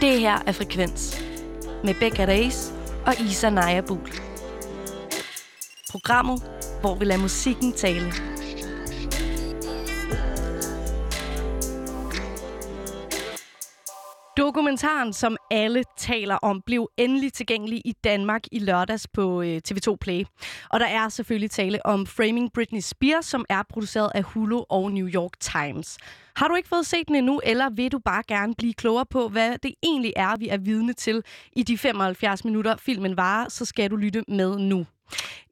Det her er Frekvens med Becca Ace og Isa Najerbuhl. Programmet, hvor vi lader musikken tale. Dokumentaren, som alle taler om, blev endelig tilgængelig i Danmark i lørdags på TV2 Play. Og der er selvfølgelig tale om Framing Britney Spears, som er produceret af Hulu og New York Times. Har du ikke fået set den endnu, eller vil du bare gerne blive klogere på, hvad det egentlig er, vi er vidne til i de 75 minutter filmen varer, så skal du lytte med nu.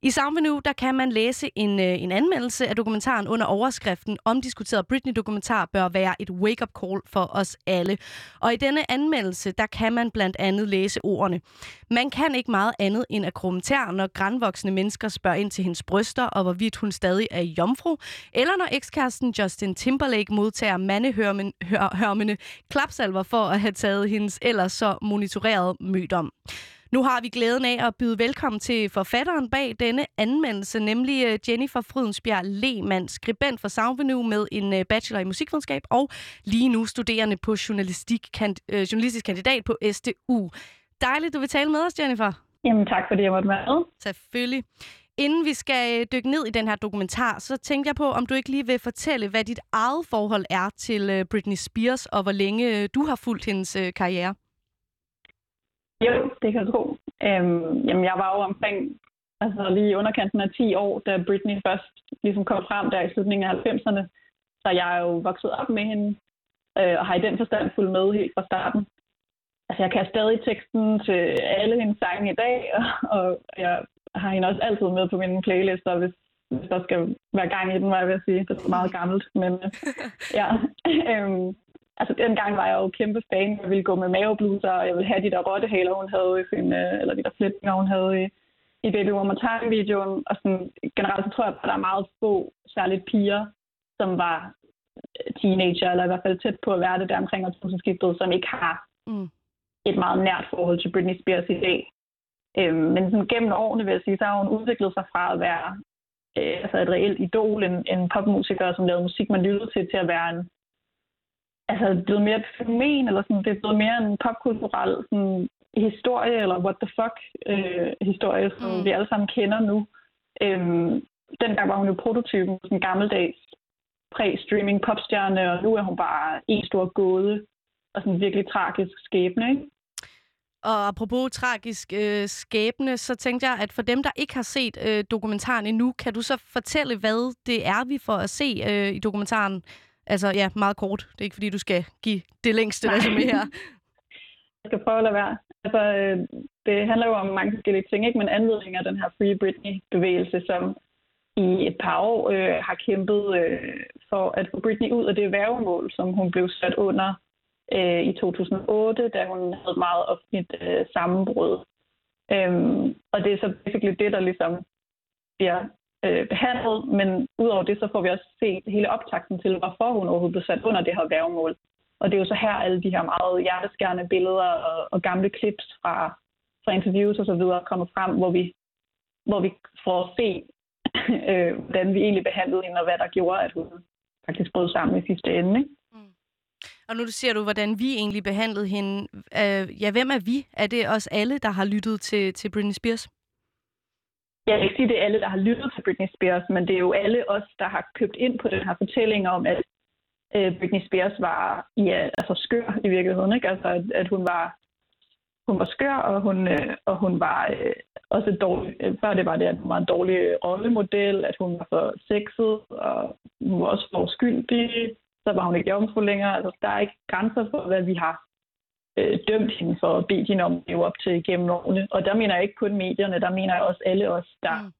I Soundvenue, der kan man læse en anmeldelse af dokumentaren under overskriften omdiskuteret Britney-dokumentar bør være et wake-up call for os alle. Og i denne anmeldelse, der kan man blandt andet læse ordene. Man kan ikke meget andet end at krumme tær, når grandvoksne mennesker spørger ind til hendes bryster og hvorvidt hun stadig er jomfru, eller når ekskæresten Justin Timberlake modtager mandehørmende klapsalver for at have taget hendes ellers så monitorerede mødom. Nu har vi glæden af at byde velkommen til forfatteren bag denne anmeldelse, nemlig Jennifer Frydensbjerg Lehmann, skribent for Soundvenue med en bachelor i musikvidenskab og lige nu studerende på journalistisk kandidat på SDU. Dejligt, du vil tale med os, Jennifer. Jamen tak, fordi jeg måtte være med. Selvfølgelig. Inden vi skal dykke ned i den her dokumentar, så tænkte jeg på, om du ikke lige vil fortælle, hvad dit eget forhold er til Britney Spears, og hvor længe du har fulgt hendes karriere. Jo, det kan jeg tro. Jamen, jeg var jo omkring, altså lige i underkanten af 10 år, da Britney først ligesom kom frem der i slutningen af 90'erne. Så jeg er jo vokset op med hende, og har i den forstand fulgt med helt fra starten. Altså, jeg kan stadig teksten til alle hendes sange i dag, og jeg har hende også altid med på mine playlister, hvis der skal være gang i den, var jeg ved at sige. Det er meget gammelt, men ja. Altså, dengang var jeg jo kæmpe fan. Jeg ville gå med mavebluser, og jeg ville have de der rottehaler, hun havde i sin, eller de der flætninger, hun havde i Baby One More Time-videoen. Og sådan, generelt så tror jeg, at der er meget få, særligt piger, som var teenager, eller i hvert fald tæt på at være det der omkring årtusindskiftet, som ikke har et meget nært forhold til Britney Spears i dag. Men sådan, gennem årene, vil jeg sige, så har hun udviklet sig fra at være altså et reelt idol, en popmusiker, som lavede musik, man lyttede til at være en, altså, det er blevet mere et fænomen, eller sådan, det er blevet mere en popkulturel sådan, historie, eller what the fuck-historie, som vi alle sammen kender nu. Dengang var hun jo prototypen, sådan en gammeldags præ-streaming popstjerne, og nu er hun bare en stor gåde, og sådan virkelig tragisk skæbne, ikke? Og apropos tragisk skæbne, så tænkte jeg, at for dem, der ikke har set dokumentaren endnu, kan du så fortælle, hvad det er, vi får at se i dokumentaren? Altså, ja, meget kort. Det er ikke, fordi du skal give det længste resume her. Jeg skal prøve at lade være. Altså, det handler jo om mange forskellige ting, ikke? Men anledning af den her Free Britney-bevægelse, som i et par år har kæmpet for at få Britney ud af det værgemål, som hun blev sat under i 2008, da hun havde meget offentligt sammenbrud. Og det er så basically det, der ligesom bliver behandlet, men udover det, så får vi også set hele optakten til, hvorfor hun overhovedet blev sat under det her værgemål. Og det er jo så her, alle de her meget hjerteskærende billeder og gamle clips fra interviews og så videre kommer frem, hvor vi får at se, hvordan vi egentlig behandlede hende, og hvad der gjorde, at hun faktisk brød sammen i sidste ende, ikke? Og nu ser du, hvordan vi egentlig behandlede hende. Ja, hvem er vi? Er det os alle, der har lyttet til Britney Spears? Jeg vil ikke sige, at det er alle, der har lyttet til Britney Spears, men det er jo alle os, der har købt ind på den her fortælling om, at Britney Spears var altså skør i virkeligheden, ikke? Altså, at hun var skør, og hun var også dårlig. Før det var det, at hun var en dårlig rollemodel, at hun var for sexet, og hun var også for skyldig. Så var hun ikke jomfru længere. Altså, der er ikke grænser for, hvad vi har dømt hende for at bede hende om at leve op til gennem årene. Og der mener jeg ikke kun medierne, der mener jeg også alle os, der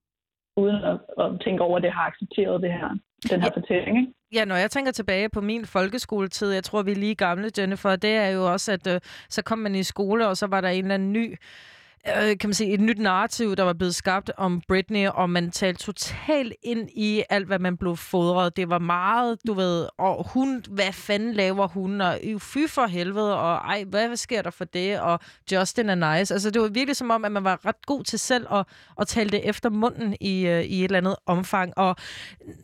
uden at tænke over det, har accepteret det her, den her fortælling, ikke? Ja, når jeg tænker tilbage på min folkeskoletid, jeg tror, vi er lige gamle, Jennifer, det er jo også, at så kom man i skole, og så var der en eller anden ny kan man sige, et nyt narrativ, der var blevet skabt om Britney, og man talte totalt ind i alt, hvad man blev fodret. Det var meget, du ved, og hun, hvad fanden laver hun, og fy for helvede, og ej, hvad sker der for det, og Justin er nice. Altså, det var virkelig som om, at man var ret god til selv at tale det efter munden i et eller andet omfang, og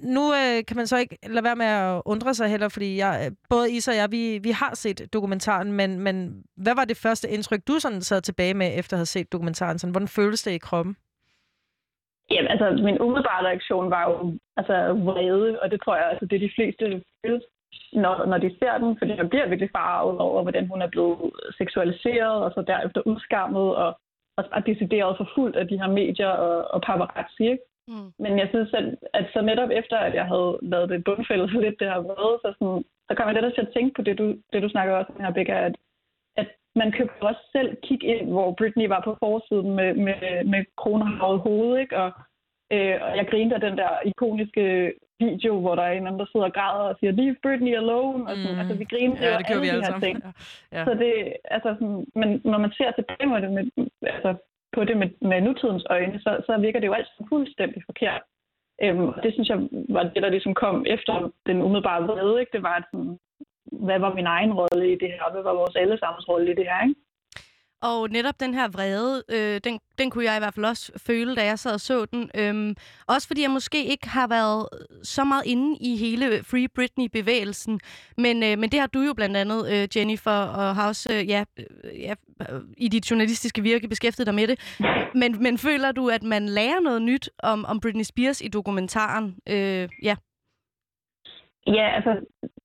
nu kan man så ikke lade være med at undre sig heller, fordi jeg, både Isa og jeg, vi har set dokumentaren, men hvad var det første indtryk, du sådan sad tilbage med, efter at have set dokumentaren? Sådan, hvordan føles det i kroppen? Jamen, altså, min umiddelbare reaktion var jo vrede, og det tror jeg, altså, det er de fleste føles, når de ser den, fordi der bliver virkelig farvet over, hvordan hun er blevet seksualiseret, og så derefter udskammet, og decideret forfulgt af de her medier og paparazzi, ikke? Mm. Men jeg synes, at så netop efter, at jeg havde lavet det bundfældet for lidt, det her vrede, så kom jeg lidt til at tænke på det, du snakker også om her, Becca, at man kan også selv kigge ind, hvor Britney var på forsiden med kronehavet hoved, ikke? Og jeg grinte af den der ikoniske video, hvor der er en eller anden, der sidder og græder og siger, leave Britney alone, og sådan. Altså, vi grinte af alle de her ting. Ja. Så det, men når man ser tilbage med det med nutidens øjne, så virker det jo altid fuldstændig forkert. Det synes jeg var det, der ligesom kom efter den umiddelbare vrede, ikke? Det var sådan, hvad var min egen rolle i det her, og hvad var vores allesammens rolle i det her, ikke? Og netop den her vrede, den kunne jeg i hvert fald også føle, da jeg sad og så den. Også fordi jeg måske ikke har været så meget inde i hele Free Britney-bevægelsen. Men det har du jo blandt andet, Jennifer, og har også i dit journalistiske virke beskæftiget dig med det. Men føler du, at man lærer noget nyt om Britney Spears i dokumentaren? Ja, altså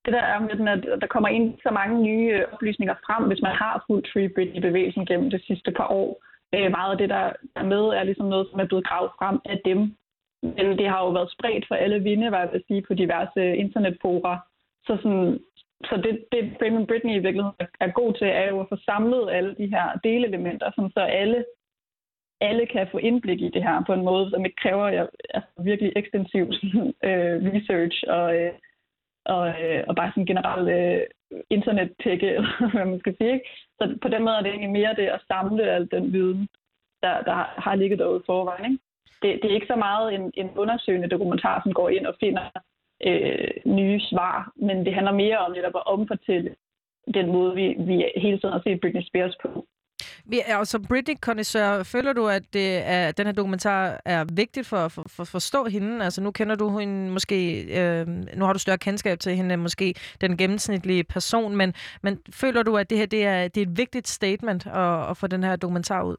det der er med, at der kommer ind så mange nye oplysninger frem, hvis man har fulgt Free Britney-bevægelsen gennem det sidste par år. Meget af det, der er med, er ligesom noget, som er blevet gravet frem af dem. Men det har jo været spredt for alle vinde, hvad jeg vil sige, på diverse internetfora. Så det Framing Britney i virkeligheden er god til, er jo at få samlet alle de her delelementer, som så alle kan få indblik i det her på en måde, som ikke kræver virkelig ekstensiv research og bare sådan generelt internettække, eller hvad man skal sige, ikke? Så på den måde er det egentlig mere det at samle al den viden, der har ligget derude forvejen, ikke? Det er ikke så meget en undersøgende dokumentar, som går ind og finder nye svar, men det handler mere om netop at omfortælle den måde, vi hele tiden har set Britney Spears på. Og som Britney-connoisseur, føler du, at den her dokumentar er vigtigt for at forstå hende? Altså nu kender du hende måske, nu har du større kendskab til hende, måske den gennemsnitlige person, men føler du, at det her det er et vigtigt statement at få den her dokumentar ud?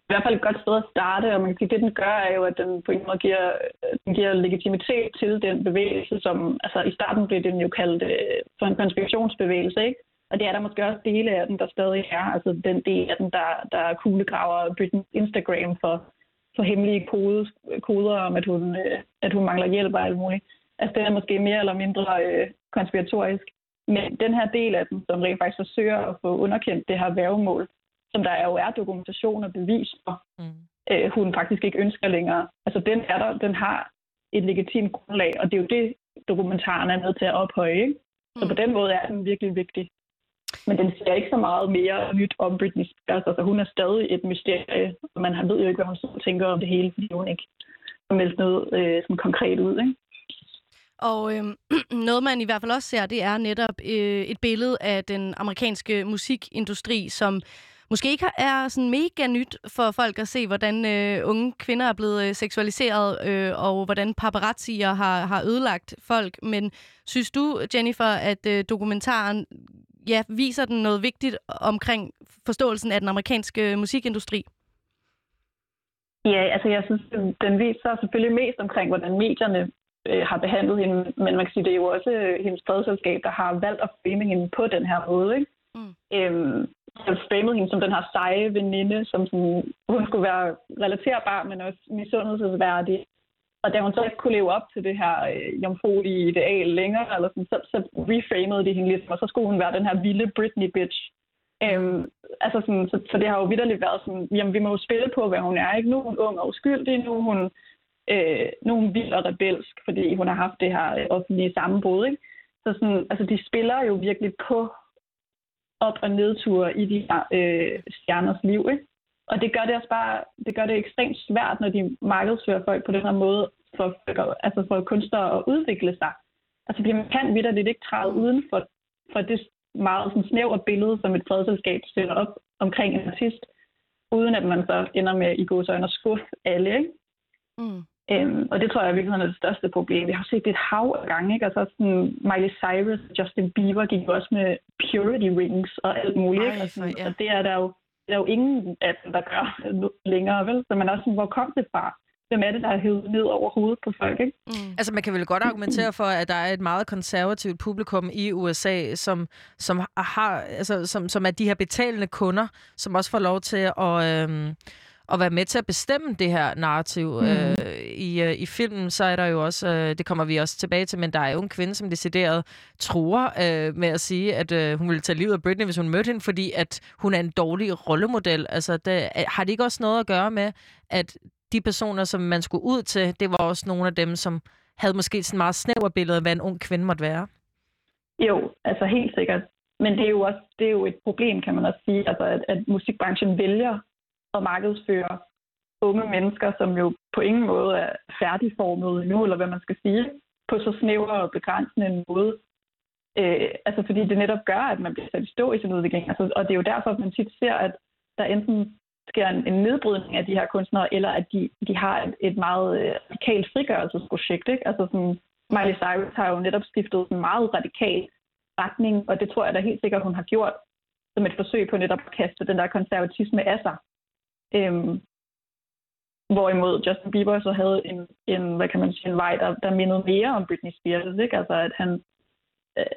I hvert fald et godt sted at starte, og man kan sige, det den gør, er jo, at den på en måde giver legitimitet til den bevægelse, som i starten blev den jo kaldt for en konspirationsbevægelse, ikke? Og det er der måske også dele af den, der stadig er. Altså den del af den, der kuglegraver Britneys Instagram for hemmelige koder om, at hun mangler hjælp og alt muligt. Altså den er måske mere eller mindre konspiratorisk. Men den her del af den, som rent faktisk søger at få underkendt det her værgemål, som der jo er dokumentation og bevis for, hun faktisk ikke ønsker længere. Altså den er der, den har et legitimt grundlag, og det er jo det, dokumentaren er med til at ophøje, ikke? Så på den måde er den virkelig vigtig. Men den siger ikke så meget mere nyt om Britney Spears. Altså, hun er stadig et mysterie, og man ved jo ikke, hvad hun så tænker om det hele, fordi hun ikke har meldt noget sådan konkret ud, ikke? Og noget, man i hvert fald også ser, det er netop et billede af den amerikanske musikindustri, som måske ikke er sådan mega nyt for folk at se, hvordan unge kvinder er blevet seksualiseret, og hvordan paparazzier har ødelagt folk. Men synes du, Jennifer, at dokumentaren viser den noget vigtigt omkring forståelsen af den amerikanske musikindustri? Ja, altså jeg synes, den viser selvfølgelig mest omkring, hvordan medierne har behandlet hende, men man kan sige, det er jo også hendes pladeselskab, der har valgt at frame hende på den her måde, ikke? Har framet hende som den her seje veninde, som sådan, hun skulle være relaterbar, men også misundelsesværdig. Og da hun så ikke kunne leve op til det her jomfruelige ideal længere, eller sådan, så reframede de hende ligesom, og så skulle hun være den her vilde Britney-bitch. Så det har jo vitterligt været sådan, jamen vi må jo spille på, hvad hun er, ikke? Nu er hun ung og uskyldig, nu er hun vild og rebelsk, fordi hun har haft det her offentlige sammenbrud, ikke? Så sådan, altså de spiller jo virkelig på op- og nedture i de her stjerners liv, ikke? Og det gør det også bare, det gør det ekstremt svært, når de markedsfører folk på den her måde, for kunstnere at udvikle sig. Altså fordi man kan vitterligt ikke træde uden for det meget sådan snævre billede, som et pladeselskab stiller op omkring en artist, uden at man så ender med i gåseøjne at skuffe alle, ikke? Mm. Og det tror jeg virkelig er det største problem. Vi har set et hav af gange, ikke? Altså sådan Miley Cyrus, Justin Bieber gik også med purity rings og alt muligt. Og det er der jo ingen af dem, der gør længere, vel? Så man er også sådan, hvor kom det fra? Hvem er det, der har hævet ned over hovedet på folk, ikke? Mm. Altså, man kan vel godt argumentere for, at der er et meget konservativt publikum i USA, som er de her betalende kunder, som også får lov til at være med til at bestemme det her narrativ. Mm. I filmen, så er der jo også, det kommer vi også tilbage til, men der er jo en kvinde, som decideret truer med at sige, at hun ville tage livet af Britney, hvis hun mødte hende, fordi at hun er en dårlig rollemodel. Altså, har det ikke også noget at gøre med, at de personer, som man skulle ud til, det var også nogle af dem, som havde måske sådan meget snævre billede af, hvad en ung kvinde måtte være. Jo, altså helt sikkert. Men det er jo et problem, kan man også sige, altså, at musikbranchen vælger at markedsføre unge mennesker, som jo på ingen måde er færdigformede endnu, eller hvad man skal sige, på så snævre og begrænsende en måde. Altså fordi det netop gør, at man bliver sat i stå i sin udvikling. Altså, og det er jo derfor, at man tit ser, at der enten sker en nedbrydning af de her kunstnere, eller at de har et meget radikalt frigørelsesprojekt, ikke? Altså sådan, Miley Cyrus har jo netop skiftet en meget radikal retning, og det tror jeg da helt sikkert, hun har gjort som et forsøg på netop at kaste den der konservatisme af sig. Hvorimod Justin Bieber så havde en hvad kan man sige, en vej, der mindede mere om Britney Spears, ikke? Altså at han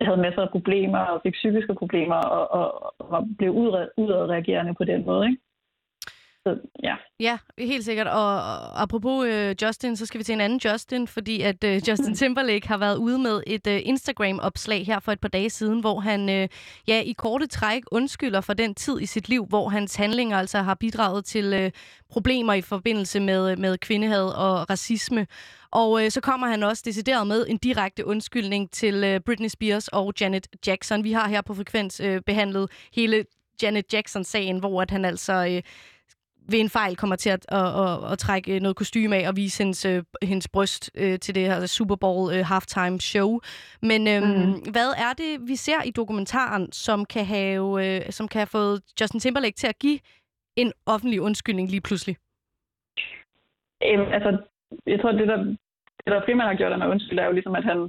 havde masser af problemer og fik psykiske problemer og blev udadreagerende på den måde, ikke? Så, ja. Ja, helt sikkert. Og apropos Justin, så skal vi til en anden Justin, fordi at Justin Timberlake har været ude med et Instagram-opslag her for et par dage siden, hvor han i korte træk undskylder for den tid i sit liv, hvor hans handlinger altså har bidraget til problemer i forbindelse med kvindehad og racisme. Og så kommer han også decideret med en direkte undskyldning til Britney Spears og Janet Jackson. Vi har her på Frekvens behandlet hele Janet Jackson-sagen, hvor at han altså ved en fejl kommer til at trække noget kostyme af og vise hendes bryst til det her Super Bowl halftime show. Men hvad er det, vi ser i dokumentaren, som kan have fået Justin Timberlake til at give en offentlig undskyldning lige pludselig? Jeg tror, det der primært har gjort, at han undskyld, er jo ligesom, at han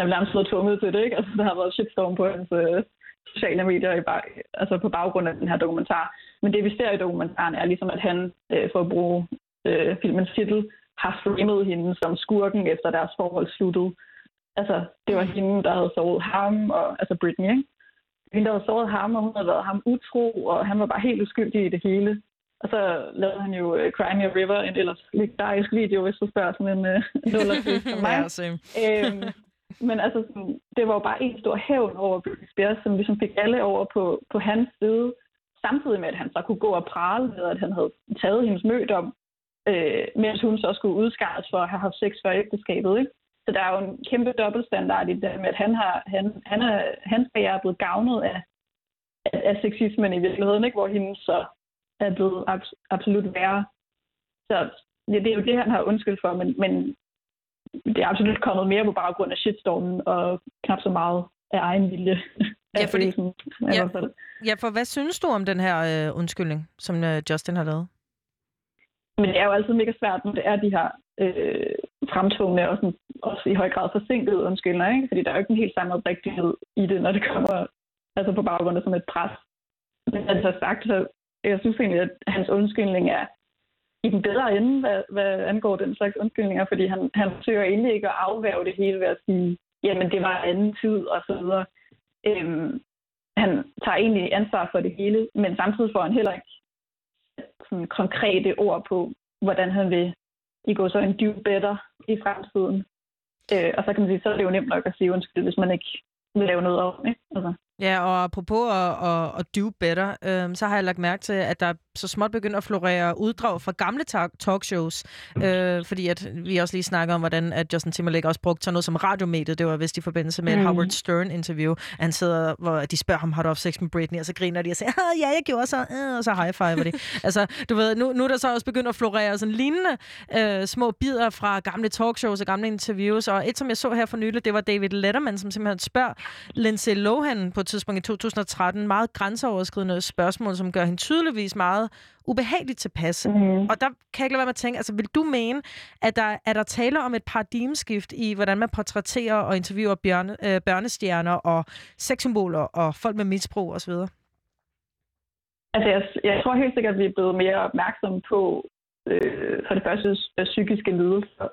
er nærmest blevet tvunget til det, ikke? Altså, der har været shitstorm på hans sociale medier på baggrund af den her dokumentar. Men det, vi ser i dokumentaren, er ligesom, at han, for at bruge filmens titel, har framet hende som skurken, efter deres forhold sluttede. Altså, det var hende, der havde såret ham, og, altså Britney, ikke? Hende, der havde såret ham, og hun havde været ham utro, og han var bare helt uskyldig i det hele. Og så lavede han jo Cry Me A River, en ellers legendarisk video, hvis du spørger sådan en nullertid som mig. Men altså, det var jo bare en stor hævn over Britney Spears, som ligesom fik alle over på hans side, samtidig med, at han så kunne gå og prale med, at han havde taget hendes mødom, mens hun så skulle udskarres for at have haft sex før ægteskabet, ikke? Så der er jo en kæmpe dobbeltstandard i det med, at hans bager er blevet gavnet af sexismen i virkeligheden, ikke? Hvor hende så er blevet absolut værre. Så ja, det er jo det, han har undskyld for, men det er absolut kommet mere på baggrund af shitstormen, og knap så meget af egen vilje. Ja, for hvad synes du om den her undskyldning, som Justin har lavet? Men det er jo altid mega svært, når det er de her fremtvungne og sådan, også i høj grad forsinkede undskyldninger, ikke? Fordi der er jo ikke en helt samme oprigtighed i det, når det kommer altså på baggrund af sådan et pres. Men altså sagt, så jeg synes egentlig, at hans undskyldning er i den bedre ende, hvad angår den slags undskyldninger, fordi han søger egentlig ikke at afværge det hele ved at sige, jamen det var en anden tid, og så videre. Han tager egentlig ansvar for det hele, men samtidig får han heller ikke sådan konkrete ord på, hvordan han vil do better i fremtiden. Og så kan man sige, så er det jo nemt nok at sige undskyld, hvis man ikke vil lave noget om, ikke? Altså. Ja, og apropos at do better, så har jeg lagt mærke til, at der så småt begynder at florere uddrag fra gamle talkshows, fordi at vi også lige snakker om, hvordan at Justin Timberlake også brugte sådan noget som radiomediet. Det var vist i forbindelse med et Howard Stern interview. Han sidder, hvor de spørger ham, har du haft sex med Britney? Og så griner de og siger, ja, jeg gjorde så, og så high-fiver de. Altså, du ved, nu er der så også begyndt at florere sådan lignende små bidder fra gamle talkshows og gamle interviews. Og et, som jeg så her for nylig, det var David Letterman, som simpelthen spørger Lindsay Lohan på et tidspunkt i 2013 meget grænseoverskridende spørgsmål, som gør hende tydeligvis meget ubehageligt tilpas. Og der kan jeg ikke lade være med at tænke, altså vil du mene, at der er der tale om et paradigmeskift i, hvordan man portrætterer og interviewer børnestjerner og sexsymboler og folk med misbrug osv.? Altså jeg tror helt sikkert, at vi er blevet mere opmærksomme på for det første psykiske lidelser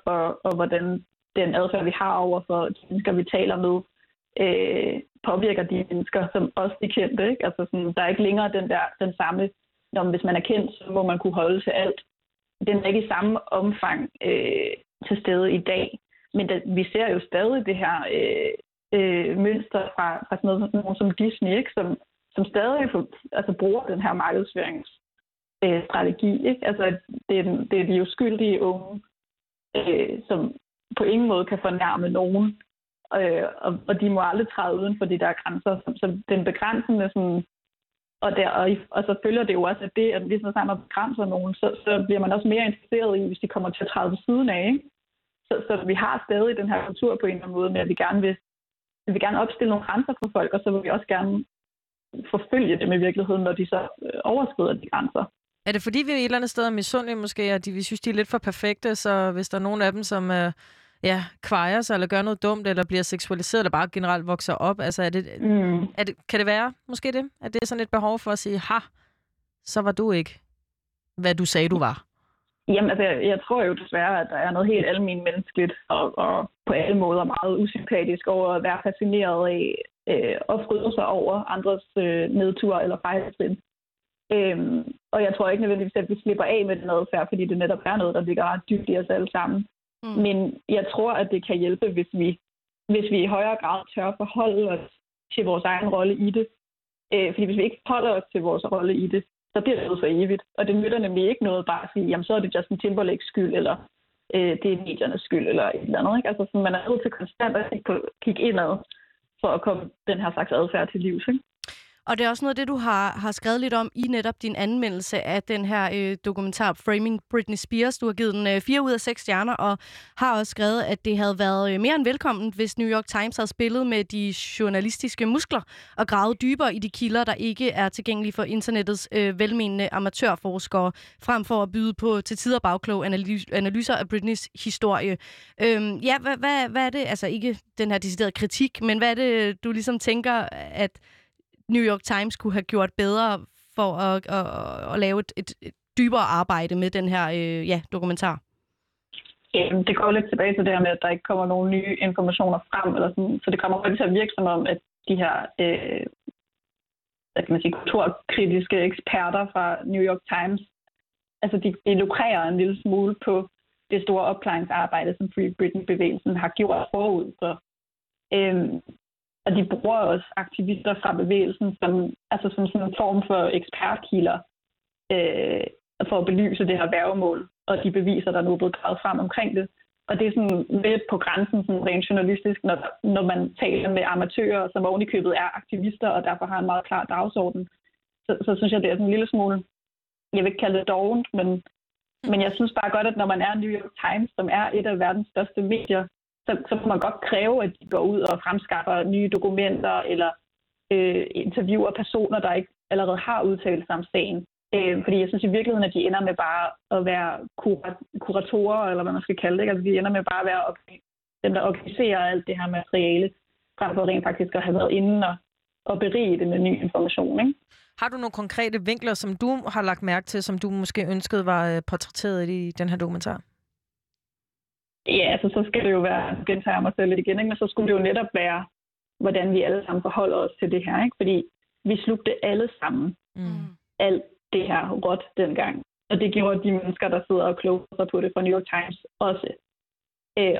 og hvordan den adfærd, vi har over for de mennesker, vi taler med, påvirker de mennesker, som også de kendte. Ikke? Altså sådan, der er ikke længere den samme, når hvis man er kendt, så må man kunne holde til alt. Den er ikke i samme omfang til stede i dag. Men vi ser jo stadig det her mønster fra sådan noget som Disney, ikke? Som stadig bruger den her markedsføringsstrategi. Ikke? Altså, det er de uskyldige unge, som på ingen måde kan fornærme nogen. Og de må aldrig træde uden for de der grænser. Så den begrænsende sådan... Og så følger det jo også, at det, at hvis man sammen begrænser nogen, så bliver man også mere interesseret i, hvis de kommer til at træde ved siden af. Ikke? Så vi har stadig den her kultur på en eller anden måde med, at vi vil gerne opstille nogle grænser for folk, og så vil vi også gerne forfølge dem i virkeligheden, når de så overskrider de grænser. Er det fordi, vi et eller andet sted er misundelige måske, at vi synes, de er lidt for perfekte, så hvis der er nogen af dem, som... kvejer sig, eller gør noget dumt, eller bliver seksualiseret, eller bare generelt vokser op. Altså, kan det være, måske det? At det er sådan et behov for at sige, så var du ikke, hvad du sagde, du var? Jamen, altså, jeg tror jo desværre, at der er noget helt almenmenneskeligt, og på alle måder meget usympatisk over at være fascineret af, og fryde sig over andres nedture eller fejltrin. Og jeg tror ikke nødvendigvis, at vi slipper af med den adfærd, fordi det netop er noget, der ligger ret dybt i os alle sammen. Men jeg tror, at det kan hjælpe, hvis vi i højere grad tør forholde os til vores egen rolle i det. Fordi hvis vi ikke holder os til vores rolle i det, så bliver det jo for evigt. Og det nytter nemlig ikke noget bare at sige, jamen så er det Justin Timberlakes skyld, eller det er mediernes skyld, eller et eller andet. Ikke? Altså, så man er nødt til konstant at kigge indad, for at komme den her slags adfærd til livs. Ikke? Og det er også noget af det, du har skrevet lidt om i netop din anmeldelse af den her dokumentar Framing Britney Spears. Du har givet den 4 ud af 6 stjerner, og har også skrevet, at det havde været mere end velkommen, hvis New York Times havde spillet med de journalistiske muskler og gravet dybere i de kilder, der ikke er tilgængelige for internettets velmenende amatørforskere, frem for at byde på til tider bagklog analyser af Britneys historie. Hvad er det? Altså ikke den her deciderede kritik, men hvad er det, du ligesom tænker, at New York Times kunne have gjort bedre for at lave et dybere arbejde med den her dokumentar? Jamen, det går lidt tilbage til det her med, at der ikke kommer nogen nye informationer frem, eller sådan, så det kommer også til at virke som om, at de her kulturkritiske eksperter fra New York Times, altså de lukrerer en lille smule på det store opklaringsarbejde, som Free Britney-bevægelsen har gjort forud for. Og de bruger også aktivister fra bevægelsen som sådan en form for ekspertkilder for at belyse det her værgemål, og de beviser, der nu er blevet gravet frem omkring det. Og det er sådan lidt på grænsen sådan rent journalistisk, når man taler med amatører, som ovenikøbet er aktivister, og derfor har en meget klar dagsorden. Så synes jeg, det er sådan en lille smule, jeg vil ikke kalde det dovent, men jeg synes bare godt, at når man er New York Times, som er et af verdens største medier, så kan man godt kræve, at de går ud og fremskaffer nye dokumenter eller interviewer personer, der ikke allerede har udtalt sig om sagen. Fordi jeg synes i virkeligheden, at de ender med bare at være kuratorer, eller hvad man skal kalde det. Altså, de ender med bare at være dem, der organiserer alt det her materiale, frem for rent faktisk at have været inde og berige det med ny information. Ikke? Har du nogle konkrete vinkler, som du har lagt mærke til, som du måske ønskede var portrætteret i den her dokumentar? Ja, altså så skal det jo være, nu gentager jeg mig selv lidt igen, ikke? Men så skulle det jo netop være, hvordan vi alle sammen forholder os til det her, ikke? Fordi vi slugte alle sammen alt det her råt dengang. Og det gjorde de mennesker, der sidder og kloger sig på det fra New York Times også.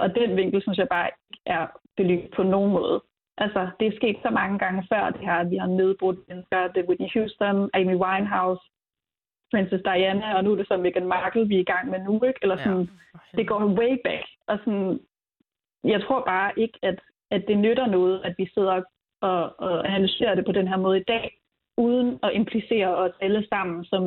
Og den vinkel, synes jeg bare ikke er belyst på nogen måde. Altså, det er sket så mange gange før det her, at vi har nedbrudt mennesker. Det er Whitney Houston, Amy Winehouse, Princess Diana, og nu er det så Meghan Markle, vi er i gang med nu, ikke? Eller sådan, ja. Det går way back. Og sådan, jeg tror bare ikke, at det nytter noget, at vi sidder og analyserer det på den her måde i dag, uden at implicere os alle sammen som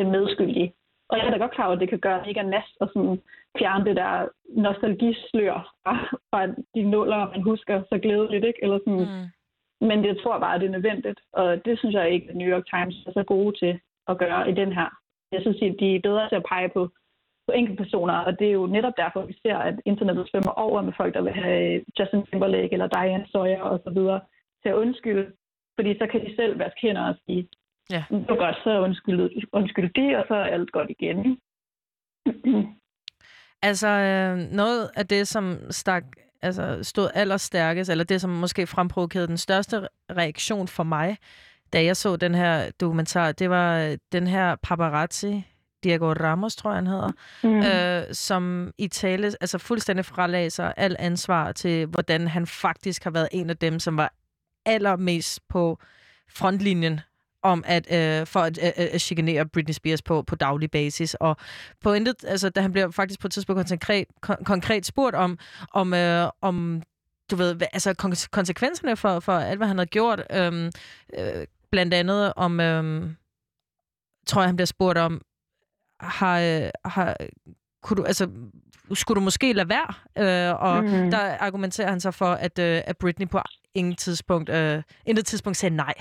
en medskyldig. Og jeg er da godt klar over, at det kan gøre, at det ikke er næst og sådan fjerne det der nostalgislør fra de nuller, man husker så glædeligt, ikke? Eller sådan. Men jeg tror bare, at det er nødvendigt, og det synes jeg ikke, at New York Times er så gode til at gøre i den her. Jeg synes, at de er bedre til at pege på enkeltpersoner, og det er jo netop derfor, vi ser, at internettet svømmer over med folk, der vil have Justin Timberlake eller Diane Sawyer osv. til at undskylde, fordi så kan de selv vaske hænder og sige, ja. Det var godt, så undskyld det, og så er alt godt igen. Altså, noget af det, som stod allerstærkest, eller det, som måske fremprovokerede den største reaktion for mig, da jeg så den her dokumentar, det var den her paparazzi, Diego Ramos, tror jeg, han hedder, som i tale fuldstændig fralagde sig alt ansvar til, hvordan han faktisk har været en af dem, som var allermest på frontlinjen om at chikanere Britney Spears på daglig basis. Og på intet, da han bliver faktisk på et tidspunkt konkret spurgt om konsekvenserne for alt, hvad han havde gjort, blandt andet om, tror jeg, han bliver spurgt om, skulle du måske lade være? Og der argumenterer han så for, at Britney på intet tidspunkt sagde nej,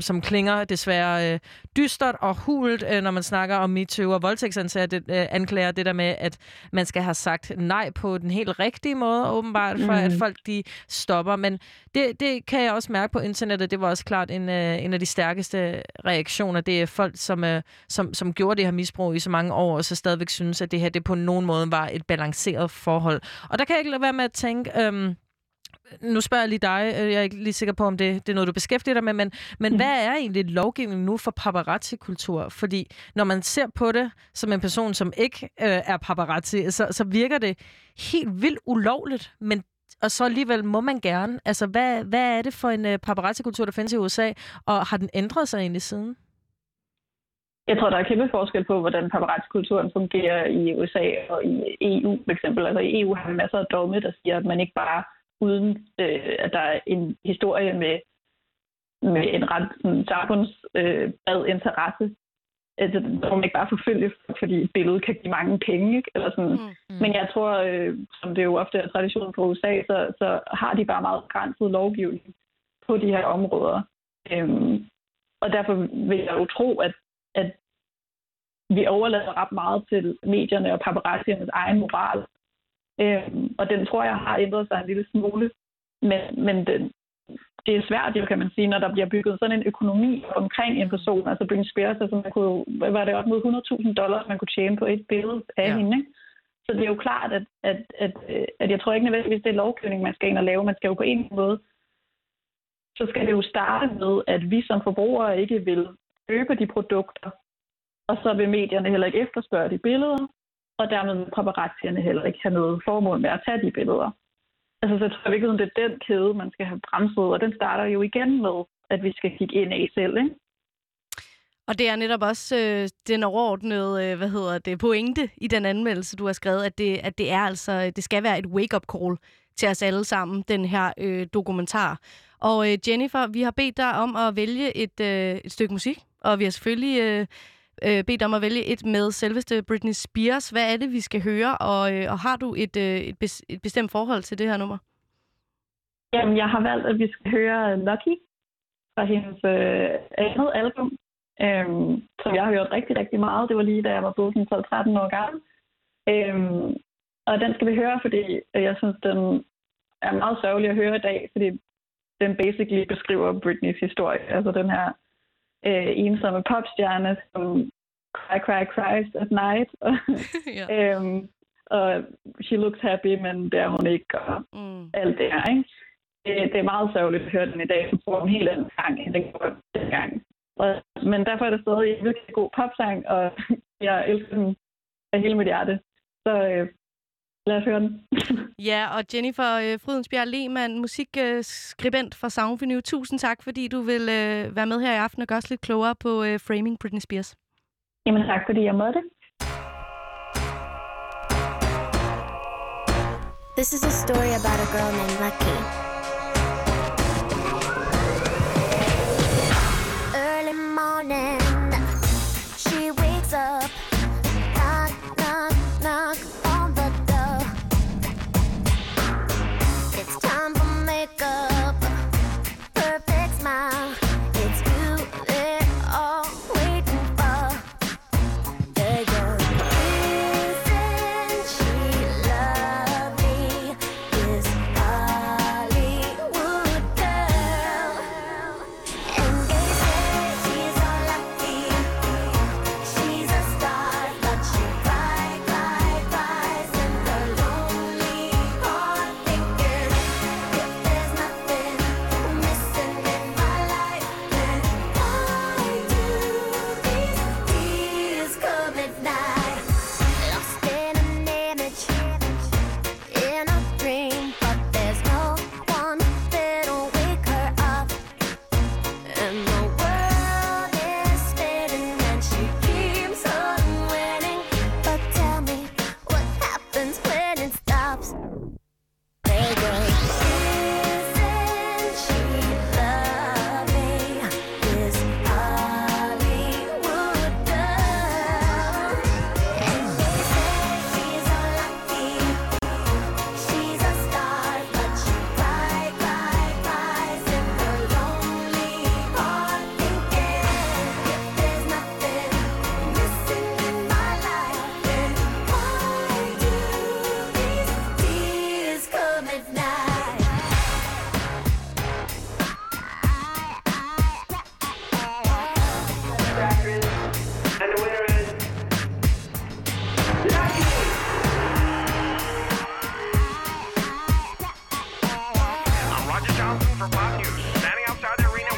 som klinger desværre dystert og hult, når man snakker om MeToo og voldtægtsanklager, det der med, at man skal have sagt nej på den helt rigtige måde, åbenbart, for at folk de stopper. Men det kan jeg også mærke på internettet, det var også klart en af de stærkeste reaktioner. Det er folk, som gjorde det her misbrug i så mange år, og så stadigvæk synes, at det her det på nogen måde var et balanceret forhold. Og der kan jeg ikke lade være med at tænke... Nu spørger jeg lige dig, jeg er ikke lige sikker på, om det er noget, du beskæftiger dig med, men hvad er egentlig lovgivningen nu for paparazzi-kultur? Fordi når man ser på det som en person, som ikke er paparazzi, så virker det helt vildt ulovligt, og så alligevel må man gerne. Altså, hvad er det for en paparazzi-kultur, der findes i USA, og har den ændret sig egentlig siden? Jeg tror, der er kæmpe forskel på, hvordan paparazzi-kulturen fungerer i USA og i EU, for eksempel. Altså, i EU har man masser af domme, der siger, at man ikke bare uden at der er en historie med en ret samfundsbred interesse. Altså, der må man ikke bare forfølge, fordi et billede kan give mange penge. Ikke? Eller sådan. Men jeg tror, som det jo ofte er traditionen fra USA, så har de bare meget begrænset lovgivning på de her områder. Og derfor vil jeg jo tro, at vi overlader ret meget til medierne og paparazziernes egen moral. Og den tror jeg har ændret sig en lille smule, men det er svært jo, kan man sige, når der bliver bygget sådan en økonomi omkring en person, altså Britney Spears, var det op mod $100,000, man kunne tjene på et billede af hende, ikke? Så det er jo klart, at jeg tror ikke nødvendigvis, det er lovgivning, man skal ind og lave, man skal jo på en måde, så skal det jo starte med, at vi som forbrugere ikke vil købe de produkter, og så vil medierne heller ikke efterspørge de billeder, og dermed vil paparazzierne heller ikke have noget formål med at tage de billeder. Altså, så tror jeg virkelig, at det er den kæde, man skal have bremset, og den starter jo igen med, at vi skal kigge ind af selv, ikke? Og det er netop også den overordnede, pointe i den anmeldelse, du har skrevet, at det er altså, det skal være et wake-up call til os alle sammen, den her dokumentar. Og Jennifer, vi har bedt dig om at vælge et stykke musik, og vi har selvfølgelig... bedt om at vælge et med selveste Britney Spears. Hvad er det, vi skal høre, og har du et bestemt forhold til det her nummer? Jamen, jeg har valgt, at vi skal høre Lucky fra hendes andet album, som jeg har hørt rigtig, rigtig meget. Det var lige, da jeg var både 12-13 år gammel. Og den skal vi høre, fordi jeg synes, den er meget sørgelig at høre i dag, fordi den basically beskriver Britneys historie. Altså den her ensomme popstjerne, som cry, cry, cries at night. Og she looks happy, men det er hun ikke, og alt det her, ikke? Det er meget sørgeligt at høre den i dag, så får hun helt anden sang, end den går dengang. Men derfor er det stadig en virkelig god popsang, og jeg elsker den af hele mit hjerte. Så Lad os høre den. Ja, og Jennifer Frydensbjerg Lehmann, musikskribent fra Soundvenue. Tusind tak, fordi du vil være med her i aften og gøre os lidt klogere på Framing Britney Spears. Jamen tak, fordi jeg måtte. This is a story about a girl named Lucky. Early morning, she wakes up, knock, knock, knock on the door. It's time for makeup, perfect smile. It's you they're all waiting for. The girl, isn't she lovely? This Hollywood girl. And they say she's so lucky. She's a star, but she cries. And the lonely heart figures, if there's nothing missing in my life, then why do these tears come at night? Lost in an image, in a dream, but there's no one that'll wake her up. And the world is spinning and she keeps on winning. But tell me what happens when it stops. They go, isn't she lovely? This Hollywood girl. And they say she's so lucky. She's a star, but she cries. And her lonely heart thinking, if there's nothing missing in my life, then why do these tears come at night? And the winner is Lucky! I'm Roger Johnson for Pop News, standing outside the arena